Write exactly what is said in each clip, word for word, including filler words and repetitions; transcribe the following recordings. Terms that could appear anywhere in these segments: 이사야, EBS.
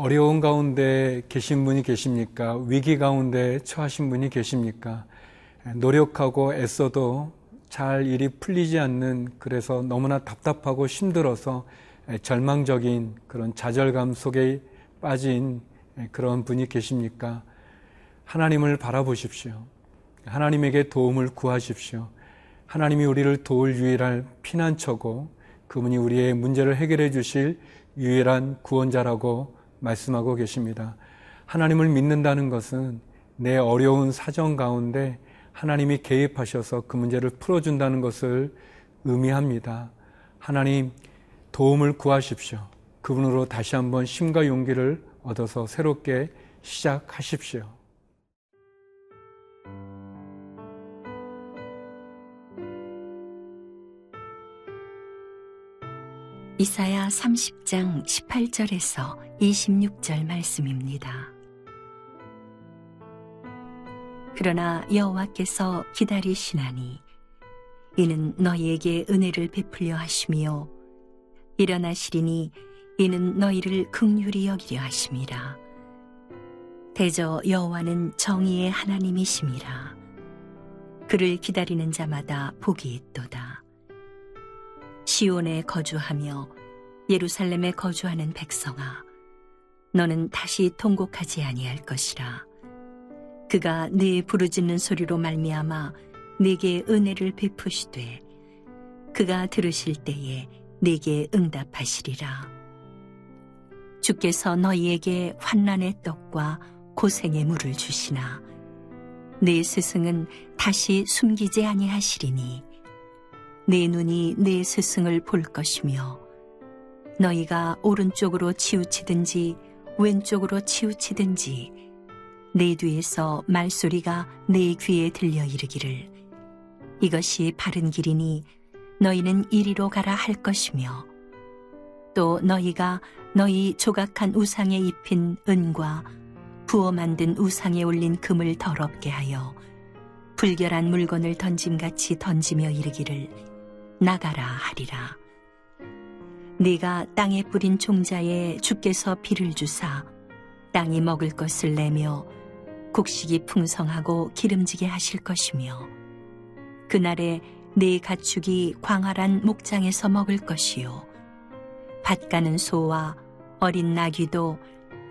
어려운 가운데 계신 분이 계십니까? 위기 가운데 처하신 분이 계십니까? 노력하고 애써도 잘 일이 풀리지 않는, 그래서 너무나 답답하고 힘들어서 절망적인 그런 좌절감 속에 빠진 그런 분이 계십니까? 하나님을 바라보십시오. 하나님에게 도움을 구하십시오. 하나님이 우리를 도울 유일한 피난처고 그분이 우리의 문제를 해결해 주실 유일한 구원자라고 말씀하고 계십니다. 하나님을 믿는다는 것은 내 어려운 사정 가운데 하나님이 개입하셔서 그 문제를 풀어준다는 것을 의미합니다. 하나님, 도움을 구하십시오. 그분으로 다시 한번 힘과 용기를 얻어서 새롭게 시작하십시오. 이사야 삼십 장 십팔 절에서 이십육 절 말씀입니다. 그러나 여호와께서 기다리시나니 이는 너희에게 은혜를 베풀려 하심이요 일어나시리니 이는 너희를 긍휼히 여기려 하심이라. 대저 여호와는 정의의 하나님이심이라. 그를 기다리는 자마다 복이 있도다. 시온에 거주하며 예루살렘에 거주하는 백성아, 너는 다시 통곡하지 아니할 것이라. 그가 네 부르짖는 소리로 말미암아 네게 은혜를 베푸시되 그가 들으실 때에 네게 응답하시리라. 주께서 너희에게 환난의 떡과 고생의 물을 주시나 네 스승은 다시 숨기지 아니하시리니 내 눈이 내 스승을 볼 것이며 너희가 오른쪽으로 치우치든지 왼쪽으로 치우치든지 내 뒤에서 말소리가 내 귀에 들려 이르기를 이것이 바른 길이니 너희는 이리로 가라 할 것이며 또 너희가 너희 조각한 우상에 입힌 은과 부어 만든 우상에 올린 금을 더럽게 하여 불결한 물건을 던짐같이 던지며 이르기를 나가라 하리라. 네가 땅에 뿌린 종자에 주께서 비를 주사 땅이 먹을 것을 내며 곡식이 풍성하고 기름지게 하실 것이며 그날에 네 가축이 광활한 목장에서 먹을 것이요 밭 가는 소와 어린 나귀도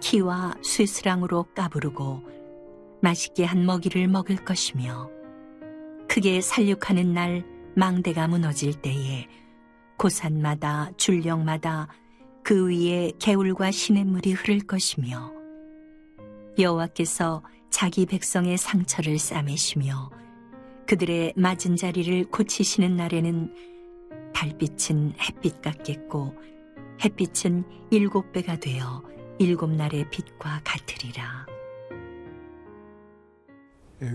키와 쇠스랑으로 까부르고 맛있게 한 먹이를 먹을 것이며 크게 살육하는 날 망대가 무너질 때에 고산마다 줄령마다 그 위에 개울과 시냇물이 흐를 것이며 여호와께서 자기 백성의 상처를 싸매시며 그들의 맞은 자리를 고치시는 날에는 달빛은 햇빛 같겠고 햇빛은 일곱 배가 되어 일곱 날의 빛과 같으리라.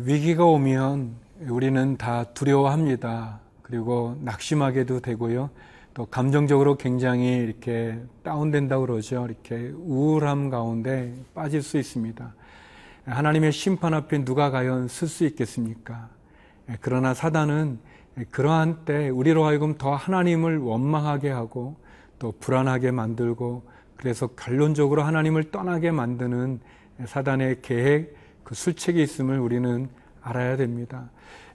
위기가 오면 우리는 다 두려워합니다. 그리고 낙심하게도 되고요. 또 감정적으로 굉장히 이렇게 다운된다고 그러죠. 이렇게 우울함 가운데 빠질 수 있습니다. 하나님의 심판 앞에 누가 과연 설 수 있겠습니까? 그러나 사단은 그러한 때 우리로 하여금 더 하나님을 원망하게 하고 또 불안하게 만들고 그래서 결론적으로 하나님을 떠나게 만드는 사단의 계획, 그 술책이 있음을 우리는 알아야 됩니다.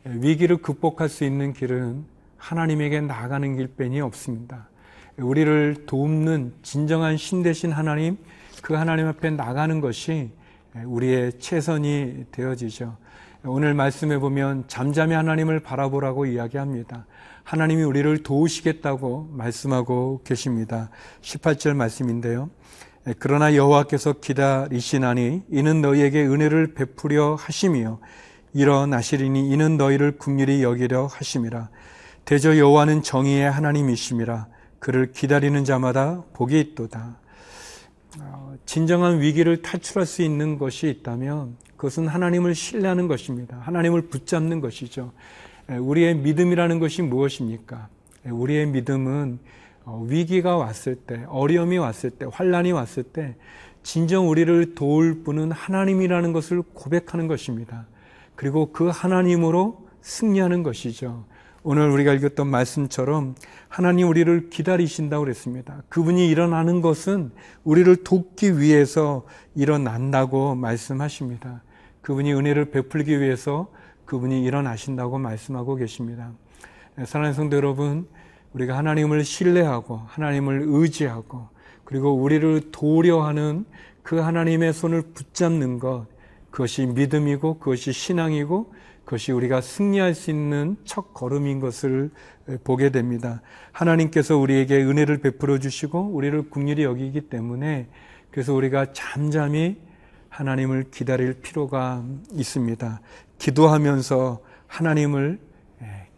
위기를 극복할 수 있는 길은 하나님에게 나아가는 길뿐이 없습니다. 우리를 돕는 진정한 신 되신 하나님, 그 하나님 앞에 나가는 것이 우리의 최선이 되어지죠. 오늘 말씀해 보면 잠잠히 하나님을 바라보라고 이야기합니다. 하나님이 우리를 도우시겠다고 말씀하고 계십니다. 십팔 절 말씀인데요. 그러나 여호와께서 기다리시나니 이는 너희에게 은혜를 베푸려 하심이요 일어나시리니 이는 너희를 긍휼히 여기려 하심이라. 대저 여호와는 정의의 하나님이심이라. 그를 기다리는 자마다 복이 있도다. 진정한 위기를 탈출할 수 있는 것이 있다면 그것은 하나님을 신뢰하는 것입니다. 하나님을 붙잡는 것이죠. 우리의 믿음이라는 것이 무엇입니까? 우리의 믿음은 위기가 왔을 때, 어려움이 왔을 때, 환난이 왔을 때 진정 우리를 도울 분은 하나님이라는 것을 고백하는 것입니다. 그리고 그 하나님으로 승리하는 것이죠. 오늘 우리가 읽었던 말씀처럼 하나님 우리를 기다리신다고 그랬습니다. 그분이 일어나는 것은 우리를 돕기 위해서 일어난다고 말씀하십니다. 그분이 은혜를 베풀기 위해서 그분이 일어나신다고 말씀하고 계십니다. 사랑하는 성도 여러분, 우리가 하나님을 신뢰하고 하나님을 의지하고 그리고 우리를 도우려 하는 그 하나님의 손을 붙잡는 것, 그것이 믿음이고 그것이 신앙이고 그것이 우리가 승리할 수 있는 첫 걸음인 것을 보게 됩니다. 하나님께서 우리에게 은혜를 베풀어 주시고 우리를 긍휼히 여기기 때문에 그래서 우리가 잠잠히 하나님을 기다릴 필요가 있습니다. 기도하면서 하나님을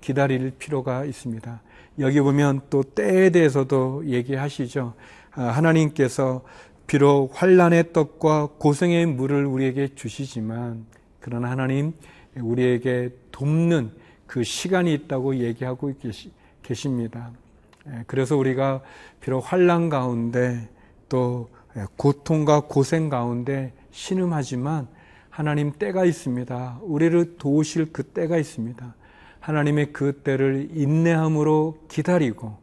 기다릴 필요가 있습니다. 여기 보면 또 때에 대해서도 얘기하시죠. 하나님께서 비록 환난의 떡과 고생의 물을 우리에게 주시지만 그러나 하나님 우리에게 돕는 그 시간이 있다고 얘기하고 계십니다. 그래서 우리가 비록 환난 가운데 또 고통과 고생 가운데 신음하지만 하나님 때가 있습니다. 우리를 도우실 그 때가 있습니다. 하나님의 그 때를 인내함으로 기다리고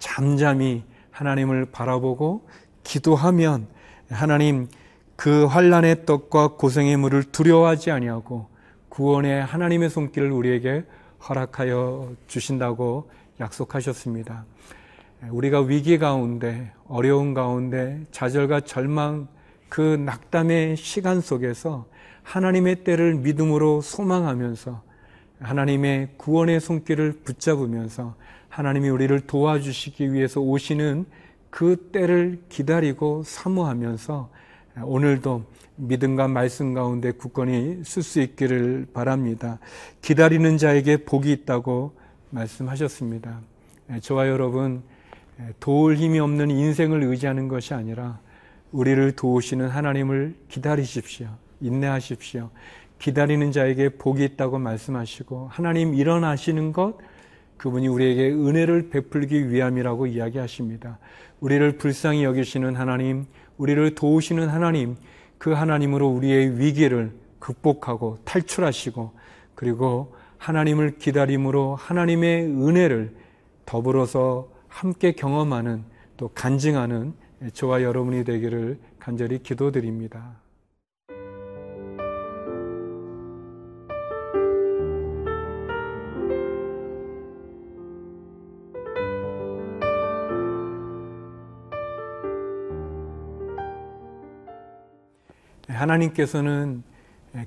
잠잠히 하나님을 바라보고 기도하면 하나님 그 환난의 떡과 고생의 물을 두려워하지 아니하고 구원의 하나님의 손길을 우리에게 허락하여 주신다고 약속하셨습니다. 우리가 위기 가운데, 어려운 가운데, 좌절과 절망, 그 낙담의 시간 속에서 하나님의 때를 믿음으로 소망하면서 하나님의 구원의 손길을 붙잡으면서 하나님이 우리를 도와주시기 위해서 오시는 그 때를 기다리고 사모하면서 오늘도 믿음과 말씀 가운데 굳건히 쓸 수 있기를 바랍니다. 기다리는 자에게 복이 있다고 말씀하셨습니다. 저와 여러분, 도울 힘이 없는 인생을 의지하는 것이 아니라 우리를 도우시는 하나님을 기다리십시오. 인내하십시오. 기다리는 자에게 복이 있다고 말씀하시고 하나님 일어나시는 것, 그분이 우리에게 은혜를 베풀기 위함이라고 이야기하십니다. 우리를 불쌍히 여기시는 하나님, 우리를 도우시는 하나님, 그 하나님으로 우리의 위기를 극복하고 탈출하시고 그리고 하나님을 기다림으로 하나님의 은혜를 더불어서 함께 경험하는 또 간증하는 저와 여러분이 되기를 간절히 기도드립니다. 하나님께서는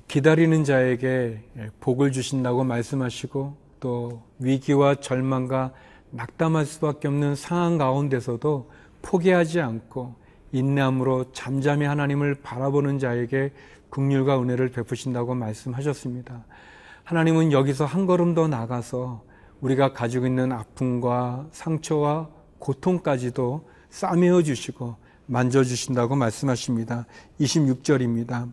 기다리는 자에게 복을 주신다고 말씀하시고 또 위기와 절망과 낙담할 수밖에 없는 상황 가운데서도 포기하지 않고 인내함으로 잠잠히 하나님을 바라보는 자에게 긍휼과 은혜를 베푸신다고 말씀하셨습니다. 하나님은 여기서 한 걸음 더 나가서 우리가 가지고 있는 아픔과 상처와 고통까지도 싸매어 주시고 만져주신다고 말씀하십니다. 이십육 절입니다.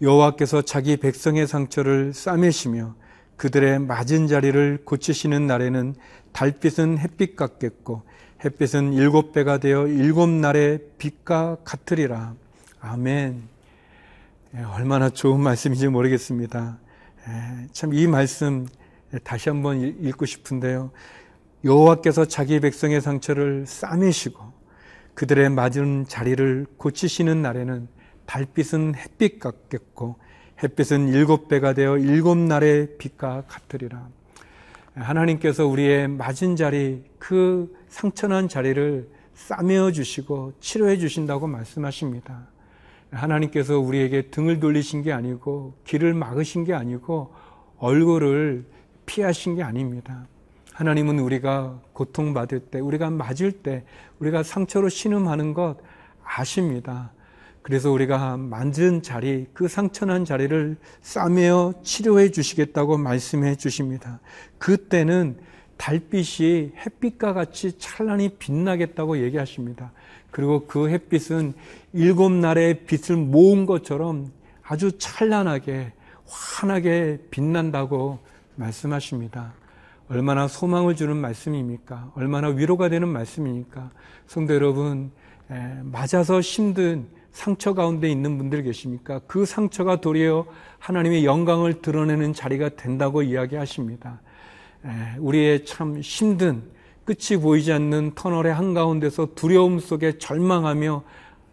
여호와께서 자기 백성의 상처를 싸매시며 그들의 맞은 자리를 고치시는 날에는 달빛은 햇빛 같겠고 햇빛은 일곱 배가 되어 일곱 날의 빛과 같으리라. 아멘. 얼마나 좋은 말씀인지 모르겠습니다. 참 이 말씀 다시 한번 읽고 싶은데요. 여호와께서 자기 백성의 상처를 싸매시고 그들의 맞은 자리를 고치시는 날에는 달빛은 햇빛 같겠고 햇빛은 일곱 배가 되어 일곱 날의 빛과 같으리라. 하나님께서 우리의 맞은 자리, 그 상처난 자리를 싸매어 주시고 치료해 주신다고 말씀하십니다. 하나님께서 우리에게 등을 돌리신 게 아니고 길을 막으신 게 아니고 얼굴을 피하신 게 아닙니다. 하나님은 우리가 고통받을 때, 우리가 맞을 때, 우리가 상처로 신음하는 것 아십니다. 그래서 우리가 만든 자리, 그 상처난 자리를 싸매어 치료해 주시겠다고 말씀해 주십니다. 그때는 달빛이 햇빛과 같이 찬란히 빛나겠다고 얘기하십니다. 그리고 그 햇빛은 일곱 날의 빛을 모은 것처럼 아주 찬란하게, 환하게 빛난다고 말씀하십니다. 얼마나 소망을 주는 말씀입니까? 얼마나 위로가 되는 말씀입니까? 성도 여러분, 맞아서 힘든 상처 가운데 있는 분들 계십니까? 그 상처가 도리어 하나님의 영광을 드러내는 자리가 된다고 이야기하십니다. 우리의 참 힘든 끝이 보이지 않는 터널의 한가운데서 두려움 속에 절망하며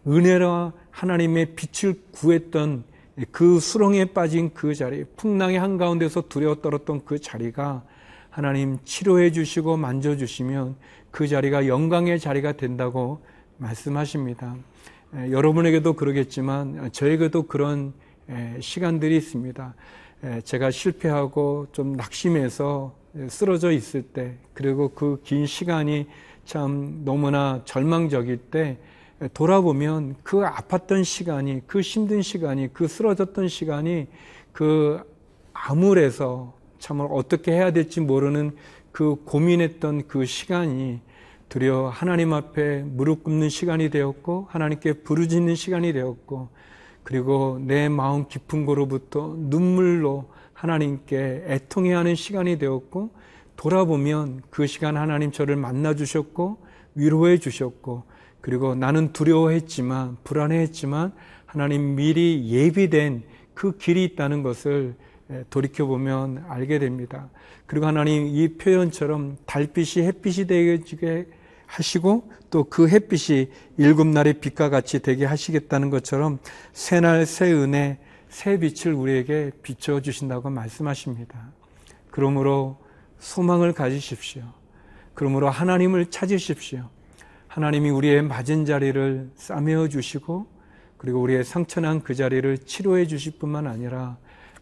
은혜라 하나님의 빛을 구했던 그 수렁에 빠진 그 자리, 풍랑의 한가운데서 두려워 떨었던 그 자리가 하나님 치료해 주시고 만져주시면 그 자리가 영광의 자리가 된다고 말씀하십니다. 여러분에게도 그러겠지만 저에게도 그런 시간들이 있습니다. 제가 실패하고 좀 낙심해서 쓰러져 있을 때, 그리고 그 긴 시간이 참 너무나 절망적일 때 돌아보면 그 아팠던 시간이, 그 힘든 시간이, 그 쓰러졌던 시간이 그 암울해서 참 어떻게 해야 될지 모르는 그 고민했던 그 시간이 드디어 하나님 앞에 무릎 꿇는 시간이 되었고, 하나님께 부르짖는 시간이 되었고, 그리고 내 마음 깊은 곳으로부터 눈물로 하나님께 애통해야 하는 시간이 되었고, 돌아보면 그 시간 하나님 저를 만나 주셨고 위로해 주셨고, 그리고 나는 두려워했지만 불안해했지만 하나님 미리 예비된 그 길이 있다는 것을 돌이켜보면 알게 됩니다. 그리고 하나님 이 표현처럼 달빛이 햇빛이 되게 하시고 또 그 햇빛이 일곱 날의 빛과 같이 되게 하시겠다는 것처럼 새날 새 은혜 새 빛을 우리에게 비춰주신다고 말씀하십니다. 그러므로 소망을 가지십시오. 그러므로 하나님을 찾으십시오. 하나님이 우리의 맞은 자리를 싸매어 주시고, 그리고 우리의 상처난 그 자리를 치료해 주실 뿐만 아니라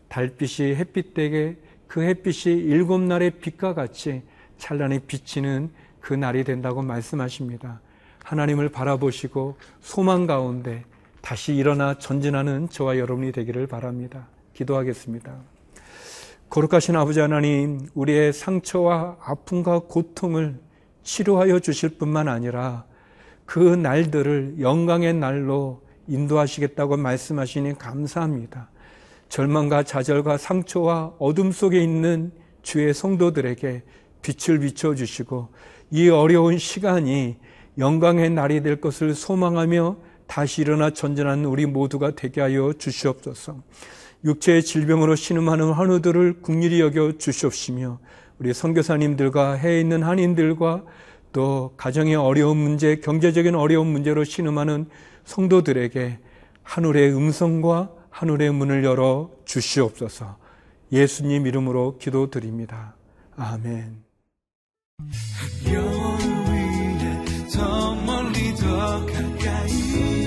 달빛이 햇빛되게 그 햇빛이 일곱 날의 빛과 같이 찬란히 비치는 그 날이 된다고 말씀하십니다. 하나님을 바라보시고 소망 가운데 다시 일어나 전진하는 저와 여러분이 되기를 바랍니다. 기도하겠습니다. 거룩하신 아버지 하나님, 우리의 상처와 아픔과 고통을 치료하여 주실 뿐만 아니라 그 날들을 영광의 날로 인도하시겠다고 말씀하시니 감사합니다. 절망과 좌절과 상처와 어둠 속에 있는 주의 성도들에게 빛을 비춰주시고 이 어려운 시간이 영광의 날이 될 것을 소망하며 다시 일어나 전전하는 우리 모두가 되게 하여 주시옵소서. 육체의 질병으로 신음하는 환우들을 긍휼히 여겨 주시옵시며, 우리 선교사님들과 해외에 있는 한인들과 또 가정의 어려운 문제, 경제적인 어려운 문제로 신음하는 성도들에게 하늘의 음성과 하늘의 문을 열어 주시옵소서. 예수님 이름으로 기도드립니다. 아멘. 별 위에 더 멀리 더 가까이